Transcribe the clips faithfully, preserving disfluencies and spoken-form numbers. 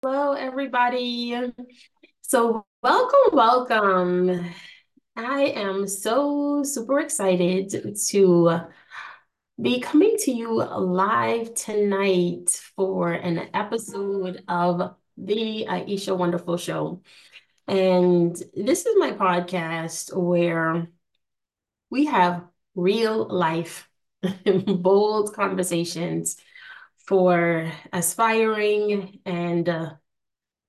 Hello, everybody. So welcome, welcome. I am so super excited to be coming to you live tonight for an episode of The Aisha Wonderful Show. And this is my podcast where we have real life, bold conversations for aspiring and uh,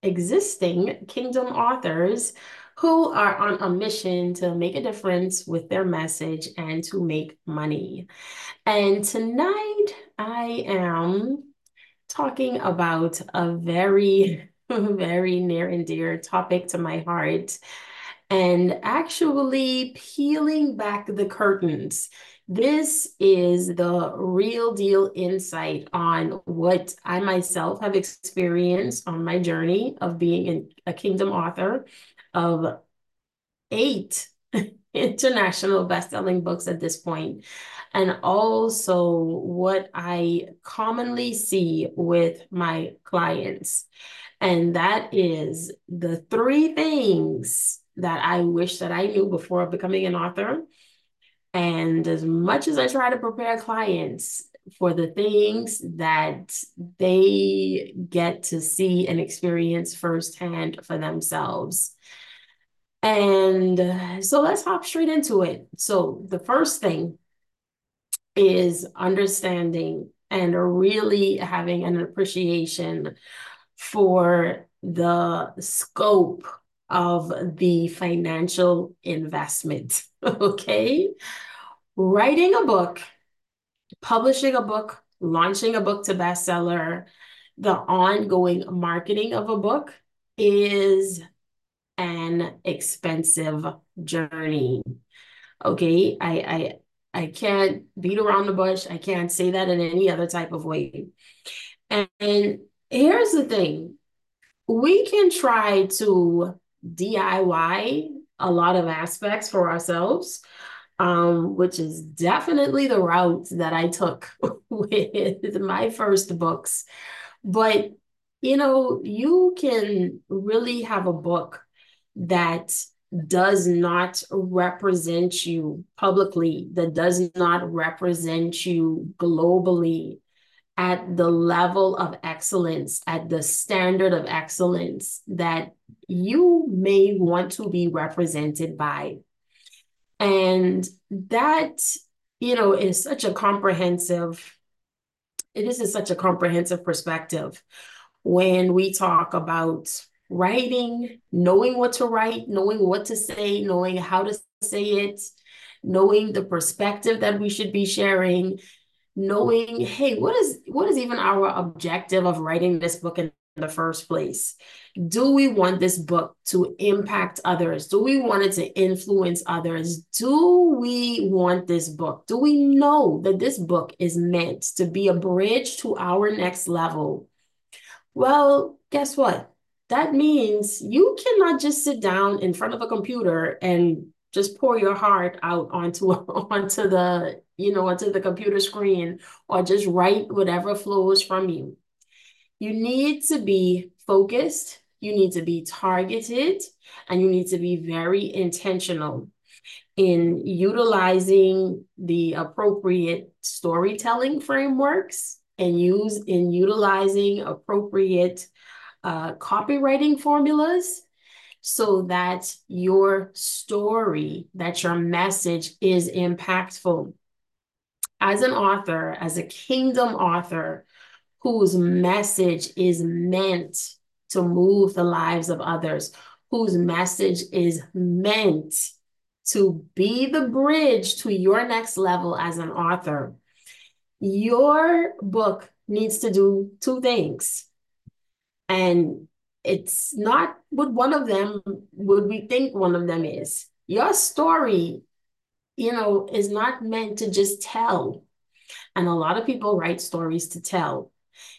existing Kingdom authors who are on a mission to make a difference with their message and to make money. And tonight I am talking about a very, very near and dear topic to my heart, and actually peeling back the curtains. This is the real deal insight on what I myself have experienced on my journey of being a Kingdom author of eight international best-selling books at this point, and also what I commonly see with my clients. And that is the three things that I wish that I knew before becoming an author. And as much as I try to prepare clients for the things that they get to see and experience firsthand for themselves. And so let's hop straight into it. So the first thing is understanding and really having an appreciation for the scope of the financial investment, okay? Writing a book, publishing a book, launching a book to bestseller, the ongoing marketing of a book is an expensive journey, okay? I, I, I can't beat around the bush. I can't say that in any other type of way. And, and here's the thing. We can try to D I Y a lot of aspects for ourselves, um, which is definitely the route that I took with my first books. But, you know, you can really have a book that does not represent you publicly, that does not represent you globally at the level of excellence, at the standard of excellence that you may want to be represented by. And that, you know, is such a comprehensive, it is such a comprehensive perspective when we talk about writing, knowing what to write, knowing what to say, knowing how to say it, knowing the perspective that we should be sharing, knowing, hey, what is what is even our objective of writing this book in the first place? Do we want this book to impact others? Do we want it to influence others? Do we want this book? Do we know that this book is meant to be a bridge to our next level? Well, guess what? That means you cannot just sit down in front of a computer and just pour your heart out onto, onto the, you know, onto the computer screen, or just write whatever flows from you. You need to be focused, you need to be targeted, and you need to be very intentional in utilizing the appropriate storytelling frameworks and use in utilizing appropriate uh, copywriting formulas, so that your story, that your message is impactful. As an author, as a Kingdom author, whose message is meant to move the lives of others, whose message is meant to be the bridge to your next level as an author, your book needs to do two things. And it's not what one of them, what we think one of them is. Your story, you know, is not meant to just tell. And a lot of people write stories to tell.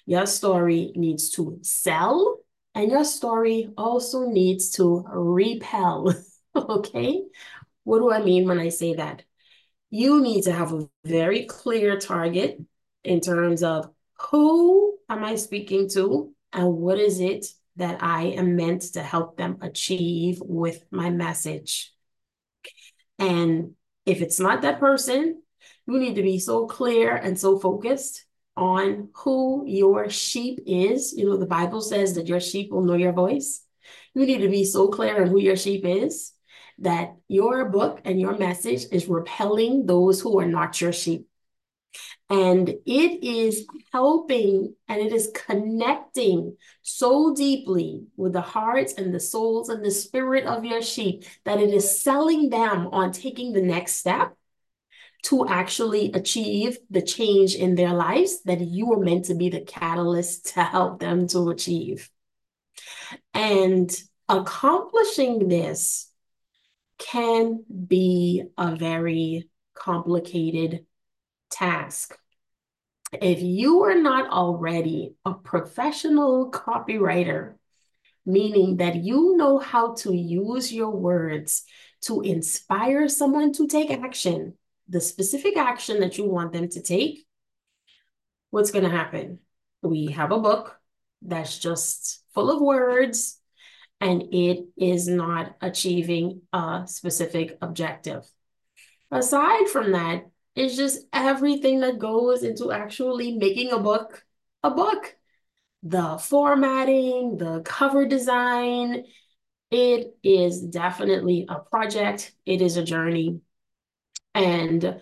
Your story needs to sell, and your story also needs to repel, okay? What do I mean when I say that? You need to have a very clear target in terms of who am I speaking to and what is it that I am meant to help them achieve with my message. And if it's not that person, you need to be so clear and so focused on who your sheep is. You know, the Bible says that your sheep will know your voice. You need to be so clear on who your sheep is that your book and your message is repelling those who are not your sheep. And it is helping and it is connecting so deeply with the hearts and the souls and the spirit of your sheep that it is selling them on taking the next step to actually achieve the change in their lives that you were meant to be the catalyst to help them to achieve. And accomplishing this can be a very complicated task. If you are not already a professional copywriter, meaning that you know how to use your words to inspire someone to take action, the specific action that you want them to take, what's going to happen? We have a book that's just full of words, and it is not achieving a specific objective. Aside from that, it's just everything that goes into actually making a book a book. The formatting, the cover design, it is definitely a project. It is a journey. And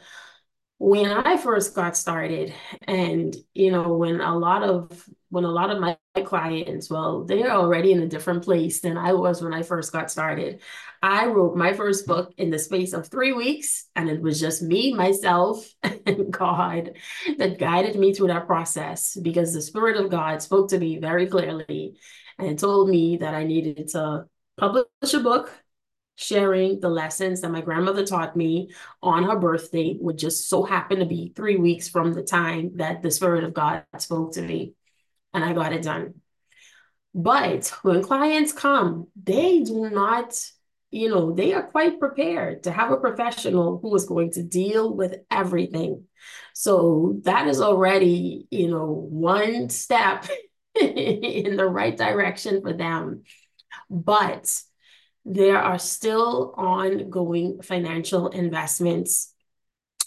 when I first got started, and, you know, when a lot of when a lot of my clients, well, they're already in a different place than I was when I first got started. I wrote my first book in the space of three weeks, and it was just me, myself, and God that guided me through that process, because the Spirit of God spoke to me very clearly and told me that I needed to publish a book sharing the lessons that my grandmother taught me on her birthday, which just so happened to be three weeks from the time that the Spirit of God spoke to me. And I got it done. But when clients come, they do not, you know, they are quite prepared to have a professional who is going to deal with everything. So that is already, you know, one step in the right direction for them. But there are still ongoing financial investments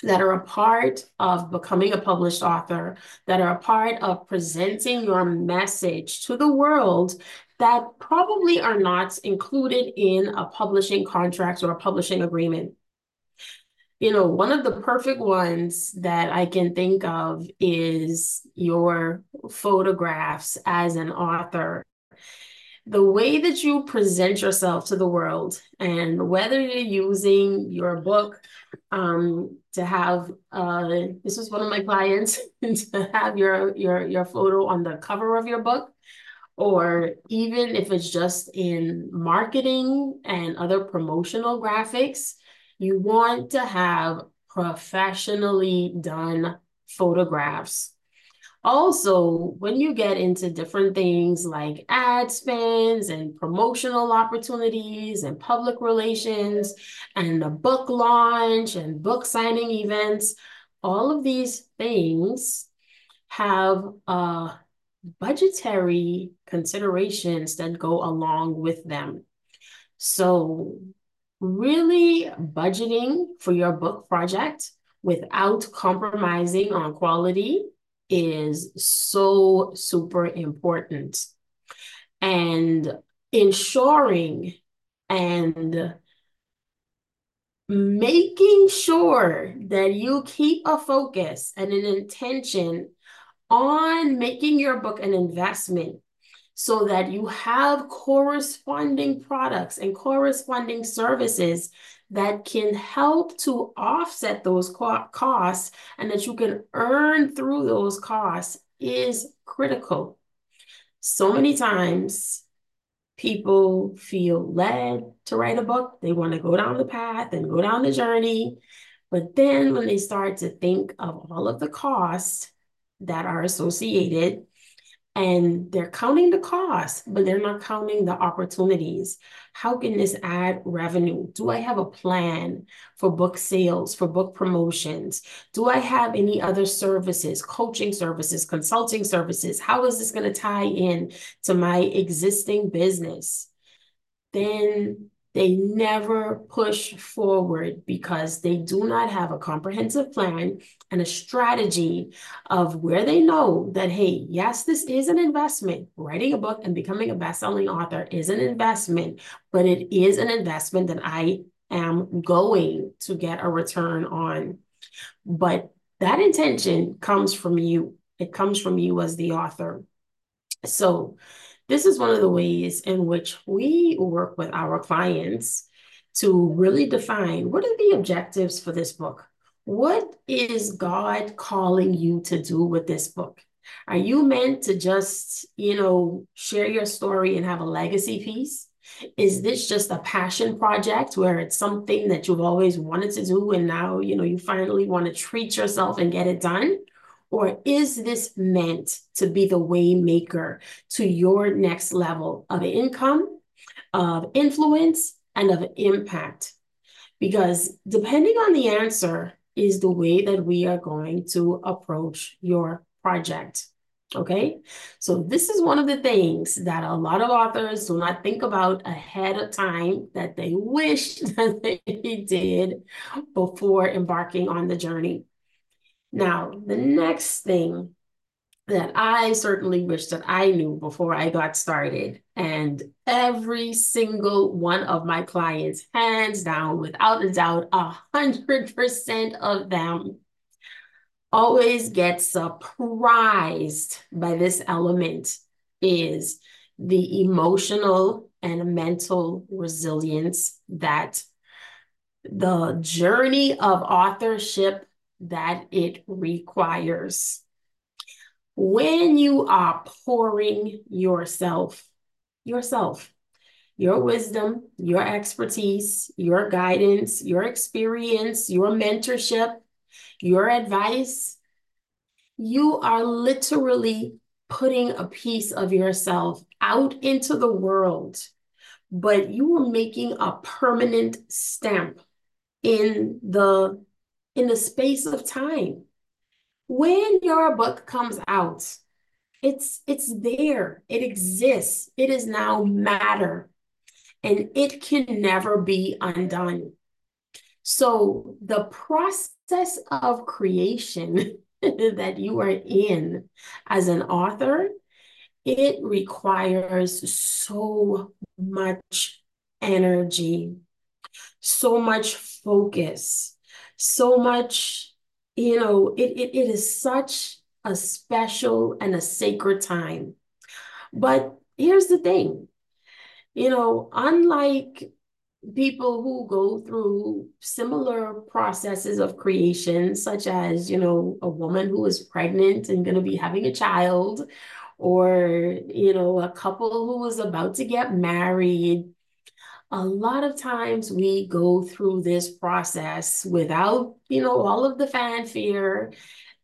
that are a part of becoming a published author, that are a part of presenting your message to the world, that probably are not included in a publishing contract or a publishing agreement. You know, one of the perfect ones that I can think of is your photographs as an author. The way that you present yourself to the world, and whether you're using your book um, to have, uh, this was one of my clients, to have your, your, your photo on the cover of your book, or even if it's just in marketing and other promotional graphics, you want to have professionally done photographs. Also, when you get into different things like ad spends and promotional opportunities and public relations and the book launch and book signing events, all of these things have uh, budgetary considerations that go along with them. So really budgeting for your book project without compromising on quality is so super important. And ensuring and making sure that you keep a focus and an intention on making your book an investment so that you have corresponding products and corresponding services that can help to offset those co- costs and that you can earn through those costs is critical. So many times people feel led to write a book. They want to go down the path and go down the journey. But then when they start to think of all of the costs that are associated And they're counting the cost, but they're not counting the opportunities. How can this add revenue? Do I have a plan for book sales, for book promotions? Do I have any other services, coaching services, consulting services? How is this going to tie in to my existing business? Then they never push forward because they do not have a comprehensive plan and a strategy of where they know that, hey, yes, this is an investment. Writing a book and becoming a best-selling author is an investment, but it is an investment that I am going to get a return on. But that intention comes from you. It comes from you as the author. So this is one of the ways in which we work with our clients to really define, what are the objectives for this book? What is God calling you to do with this book? Are you meant to just, you know, share your story and have a legacy piece? Is this just a passion project where it's something that you've always wanted to do and now, you know, you finally want to treat yourself and get it done? Or is this meant to be the way maker to your next level of income, of influence, and of impact? Because depending on the answer is the way that we are going to approach your project, okay? So this is one of the things that a lot of authors do not think about ahead of time that they wish that they did before embarking on the journey. Now, the next thing that I certainly wish that I knew before I got started, and every single one of my clients, hands down, without a doubt, one hundred percent of them always get surprised by this element, is the emotional and mental resilience that the journey of authorship that it requires. When you are pouring yourself, yourself, your wisdom, your expertise, your guidance, your experience, your mentorship, your advice, you are literally putting a piece of yourself out into the world, but you are making a permanent stamp in the in the space of time. When your book comes out, it's, it's there, it exists, it is now matter, and it can never be undone. So the process of creation that you are in as an author, it requires so much energy, so much focus, so much, you know, it, it, it is such a special and a sacred time. But here's the thing, you know, unlike people who go through similar processes of creation, such as, you know, a woman who is pregnant and going to be having a child, or, you know, a couple who is about to get married, a lot of times we go through this process without, you know, all of the fanfare,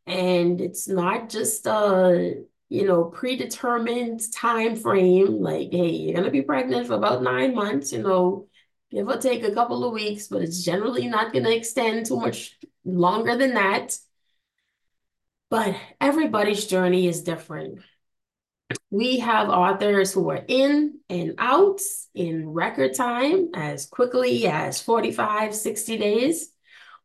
and it's not just a, you know, predetermined time frame, like, hey, you're going to be pregnant for about nine months, you know, give or take a couple of weeks, but it's generally not going to extend too much longer than that. But everybody's journey is different. We have authors who are in and out in record time, as quickly as forty-five, sixty days.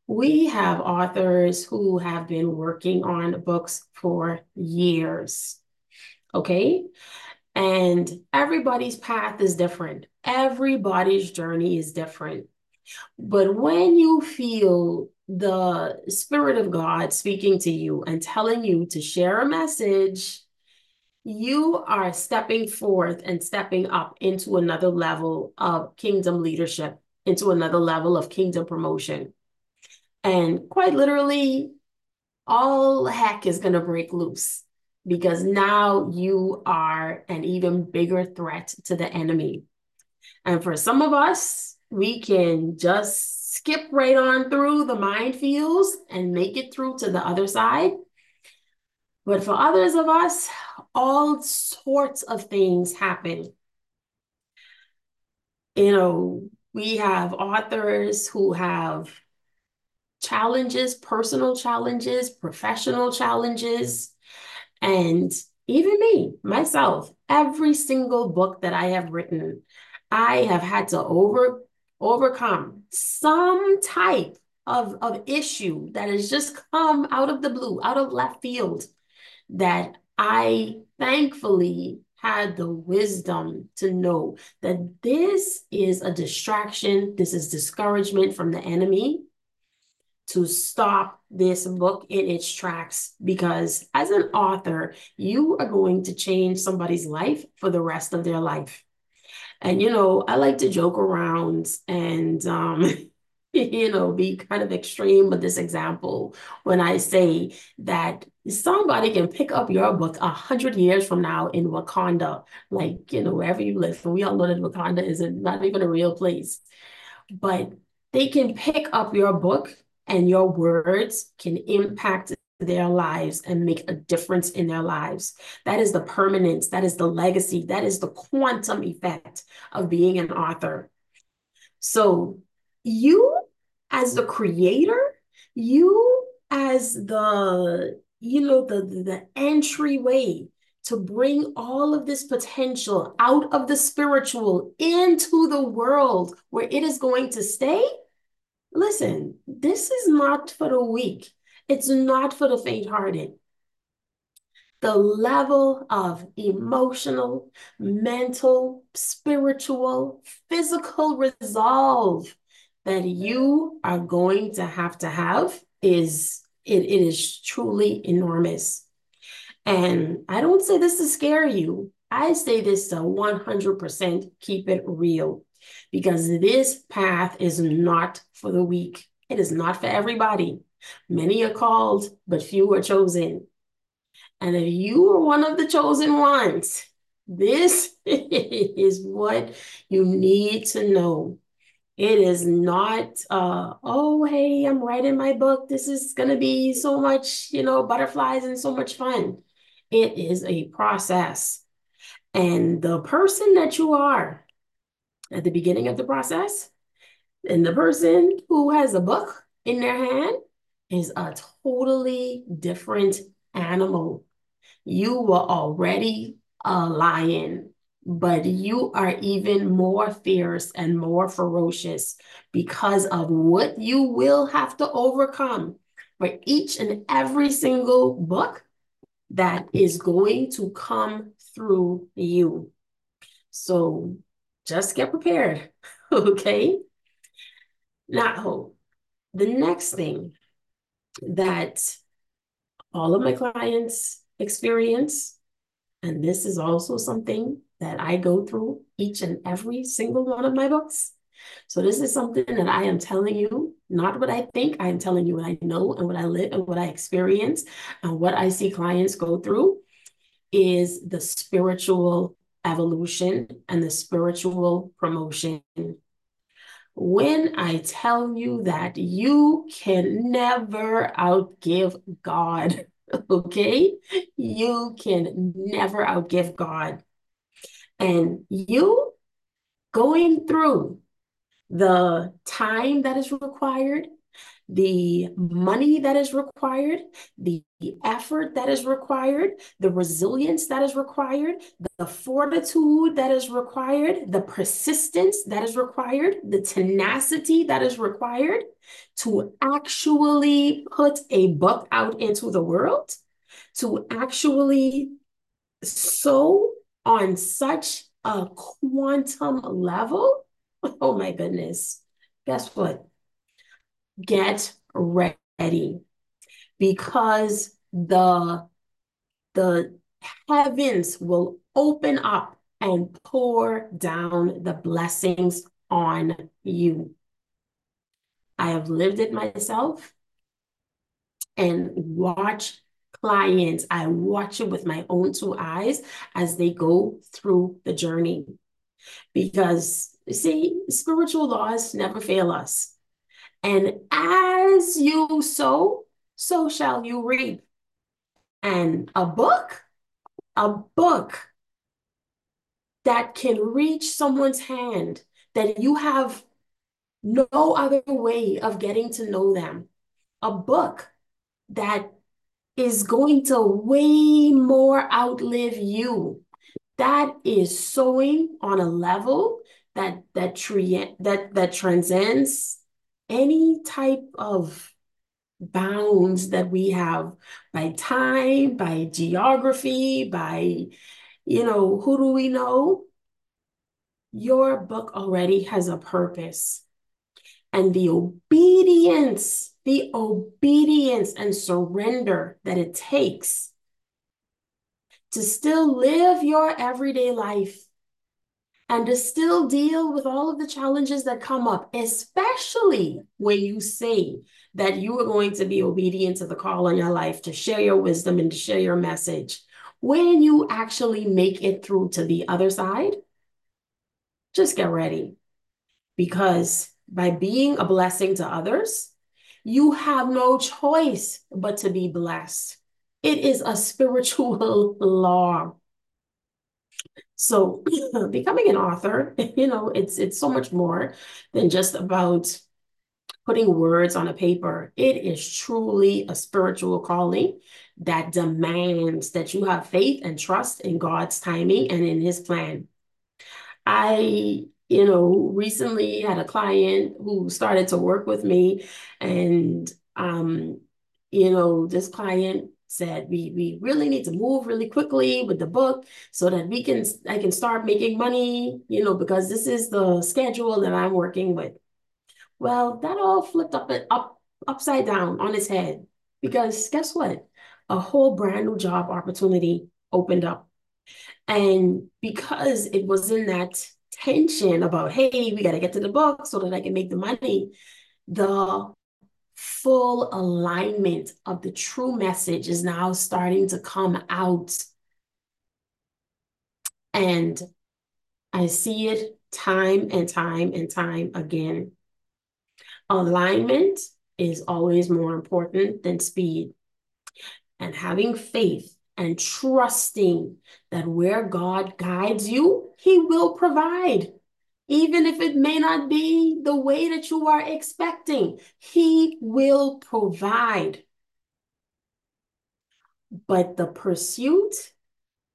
We have authors who have been working on books for years, okay? And everybody's path is different. Everybody's journey is different. But when you feel the Spirit of God speaking to you and telling you to share a message, you are stepping forth and stepping up into another level of kingdom leadership, into another level of kingdom promotion. And quite literally, all heck is going to break loose, because now you are an even bigger threat to the enemy. And for some of us, we can just skip right on through the minefields and make it through to the other side. But for others of us, all sorts of things happen. You know, we have authors who have challenges, personal challenges, professional challenges, and even me, myself, every single book that I have written, I have had to over, overcome some type of, of issue that has just come out of the blue, out of left field, that I thankfully had the wisdom to know that this is a distraction, this is discouragement from the enemy to stop this book in its tracks. Because as an author, you are going to change somebody's life for the rest of their life. And, you know, I like to joke around and, um, you know, be kind of extreme with this example when I say that somebody can pick up your book a hundred years from now in Wakanda, like, you know, wherever you live. And we all know that Wakanda is not even a real place, but they can pick up your book and your words can impact their lives and make a difference in their lives. That is the permanence. That is the legacy. That is the quantum effect of being an author. So you as the creator, you as the, you know, the, the entryway to bring all of this potential out of the spiritual into the world where it is going to stay. Listen, this is not for the weak. It's not for the faint-hearted. The level of emotional, mental, spiritual, physical resolve that you are going to have to have is, it, it is truly enormous. And I don't say this to scare you. I say this to one hundred percent keep it real, because this path is not for the weak. It is not for everybody. Many are called, but few are chosen. And if you are one of the chosen ones, this is what you need to know. It is not, uh, oh, hey, I'm writing my book. This is going to be so much, you know, butterflies and so much fun. It is a process. And the person that you are at the beginning of the process and the person who has a book in their hand is a totally different animal. You were already a lion, but you are even more fierce and more ferocious because of what you will have to overcome for each and every single book that is going to come through you. So just get prepared, okay? Now, the next thing that all of my clients experience, and this is also something that I go through each and every single one of my books. So this is something that I am telling you, not what I think. I am telling you what I know and what I live and what I experience and what I see clients go through is the spiritual evolution and the spiritual promotion. When I tell you that you can never outgive God, okay? You can never outgive God. And you going through the time that is required, the money that is required, the effort that is required, the resilience that is required, the fortitude that is required, the persistence that is required, the tenacity that is required to actually put a book out into the world, to actually sow on such a quantum level. Oh my goodness. Guess what? Get ready, because the, the heavens will open up and pour down the blessings on you. I have lived it myself and watched clients. I watch it with my own two eyes as they go through the journey. Because, see, spiritual laws never fail us. And as you sow, so shall you reap. And a book, a book that can reach someone's hand, that you have no other way of getting to know them, a book that is going to way more outlive you. That is sewing on a level that that tre- that that transcends any type of bounds that we have by time, by geography, by, you know, who do we know? Your book already has a purpose. And the obedience, the obedience and surrender that it takes to still live your everyday life and to still deal with all of the challenges that come up, especially when you say that you are going to be obedient to the call on your life to share your wisdom and to share your message. When you actually make it through to the other side, just get ready. Because by being a blessing to others, you have no choice but to be blessed. It is a spiritual law. So becoming an author, you know, it's it's so much more than just about putting words on a paper. It is truly a spiritual calling that demands that you have faith and trust in God's timing and in his plan. I You know, recently had a client who started to work with me, and, um, you know, this client said, we, we really need to move really quickly with the book so that we can, I can start making money, you know, because this is the schedule that I'm working with. Well, that all flipped up, up upside down on its head, because guess what? A whole brand new job opportunity opened up. And because it was in that tension about, hey, we got to get to the book so that I can make the money, the full alignment of the true message is now starting to come out. And I see it time and time and time again. Alignment is always more important than speed. And having faith and trusting that where God guides you, he will provide. Even if it may not be the way that you are expecting, he will provide. But the pursuit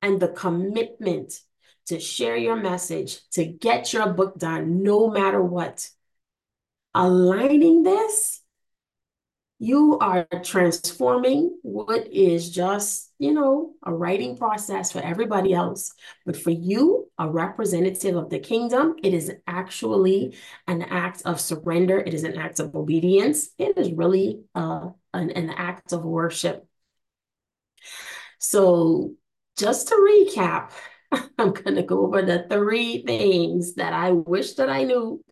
and the commitment to share your message, to get your book done, no matter what, aligning this, you are transforming what is just, you know, a writing process for everybody else. But for you, a representative of the kingdom, it is actually an act of surrender. It is an act of obedience. It is really uh, an, an act of worship. So just to recap, I'm going to go over the three things that I wish that I knew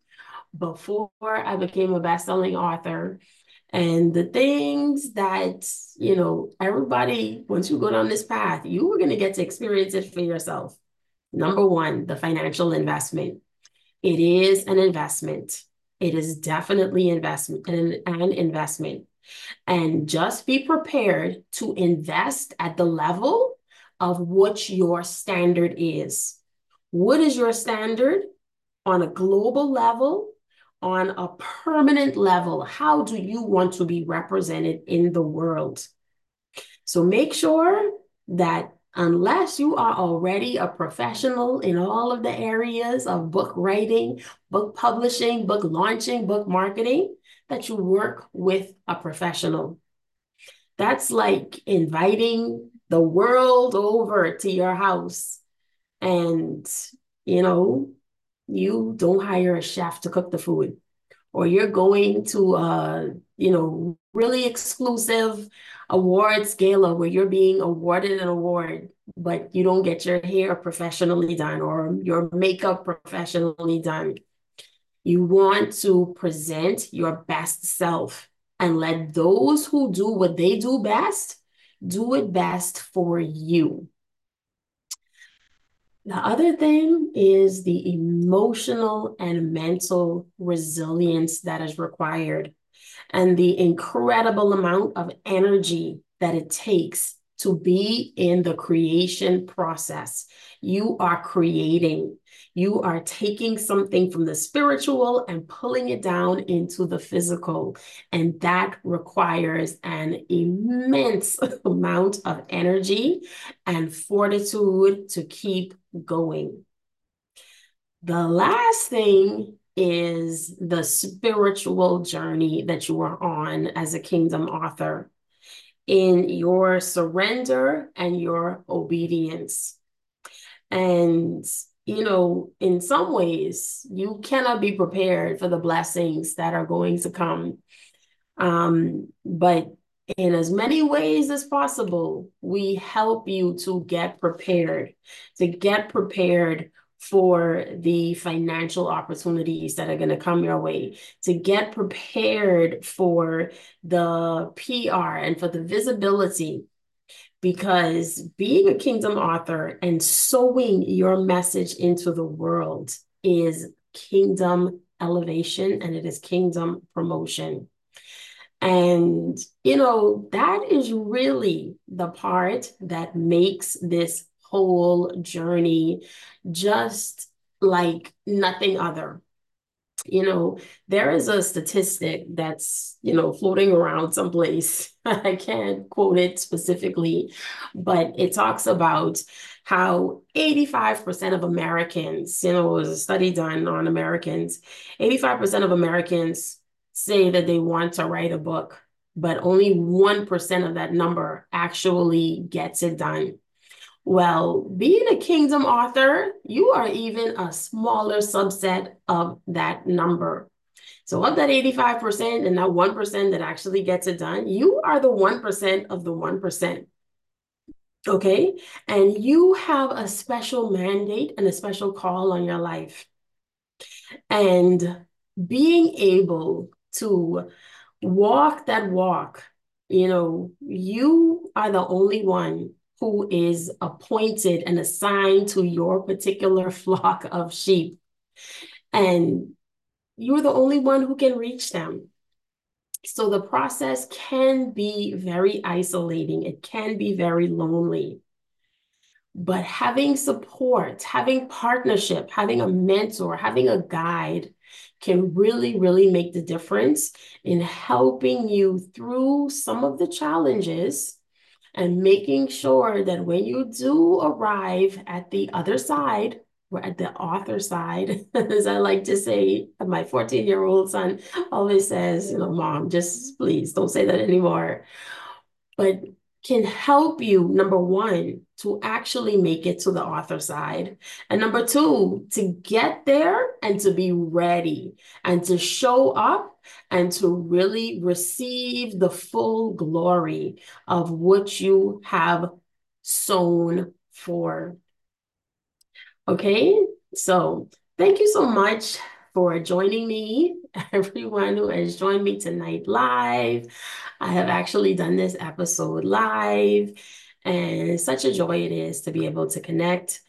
before I became a best-selling author. And the things that, you know, everybody, once you go down this path, you are going to get to experience it for yourself. Number one, the financial investment. It is an investment. It is definitely investment, an, an investment. And just be prepared to invest at the level of what your standard is. What is your standard on a global level? On a permanent level, how do you want to be represented in the world? So make sure that unless you are already a professional in all of the areas of book writing, book publishing, book launching, book marketing, that you work with a professional. That's like inviting the world over to your house, and, you know, you don't hire a chef to cook the food, or you're going to, uh, you know, really exclusive awards gala where you're being awarded an award, but you don't get your hair professionally done or your makeup professionally done. You want to present your best self and let those who do what they do best, do it best for you. The other thing is the emotional and mental resilience that is required, and the incredible amount of energy that it takes to be in the creation process. You are creating. You are taking something from the spiritual and pulling it down into the physical. And that requires an immense amount of energy and fortitude to keep going. The last thing is the spiritual journey that you are on as a Kingdom author in your surrender and your obedience. And, you know, in some ways, you cannot be prepared for the blessings that are going to come. Um, but in as many ways as possible, we help you to get prepared, to get prepared for the financial opportunities that are going to come your way, to get prepared for the P R and for the visibility. Because being a Kingdom author and sowing your message into the world is kingdom elevation, and it is kingdom promotion. And, you know, that is really the part that makes this whole journey just like nothing other. You know, there is a statistic that's, you know, floating around someplace. I can't quote it specifically, but it talks about how eighty-five percent of Americans, you know, it was a study done on Americans, eighty-five percent of Americans say that they want to write a book, but only one percent of that number actually gets it done. Well, being a Kingdom author, you are even a smaller subset of that number. So of that eighty-five percent and that one percent that actually gets it done, you are the one percent of the one percent. Okay? And you have a special mandate and a special call on your life. And being able to walk that walk, you know, you are the only one who is appointed and assigned to your particular flock of sheep. And you're the only one who can reach them. So the process can be very isolating. It can be very lonely. But having support, having partnership, having a mentor, having a guide can really, really make the difference in helping you through some of the challenges and making sure that when you do arrive at the other side, or at the author side, as I like to say, my fourteen-year-old son always says, you know, Mom, just please don't say that anymore. But can help you, number one, to actually make it to the author side. And number two, to get there and to be ready and to show up and to really receive the full glory of what you have sown for. Okay, so thank you so much for joining me, everyone who has joined me tonight live. I have actually done this episode live, and such a joy it is to be able to connect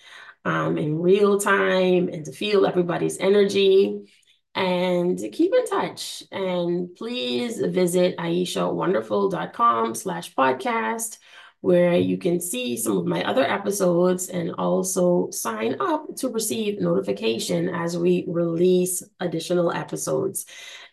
um, in real time and to feel everybody's energy and to keep in touch. And please visit Aisha Wonderful dot com slash podcast, where you can see some of my other episodes and also sign up to receive notification as we release additional episodes.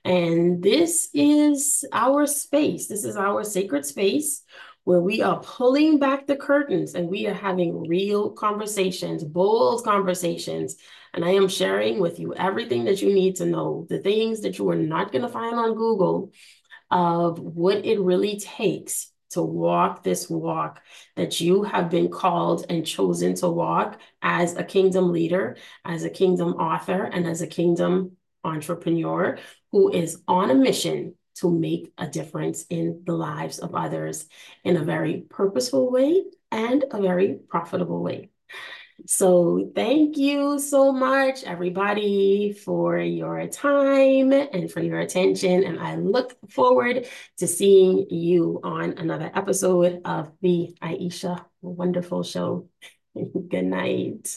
And this is our space. This is our sacred space where we are pulling back the curtains and we are having real conversations, bold conversations. And I am sharing with you everything that you need to know, the things that you are not going to find on Google, of what it really takes to walk this walk that you have been called and chosen to walk as a Kingdom leader, as a Kingdom author, and as a Kingdom entrepreneur who is on a mission to make a difference in the lives of others in a very purposeful way and a very profitable way. So thank you so much, everybody, for your time and for your attention. And I look forward to seeing you on another episode of the Aisha Wonderful Show. Good night.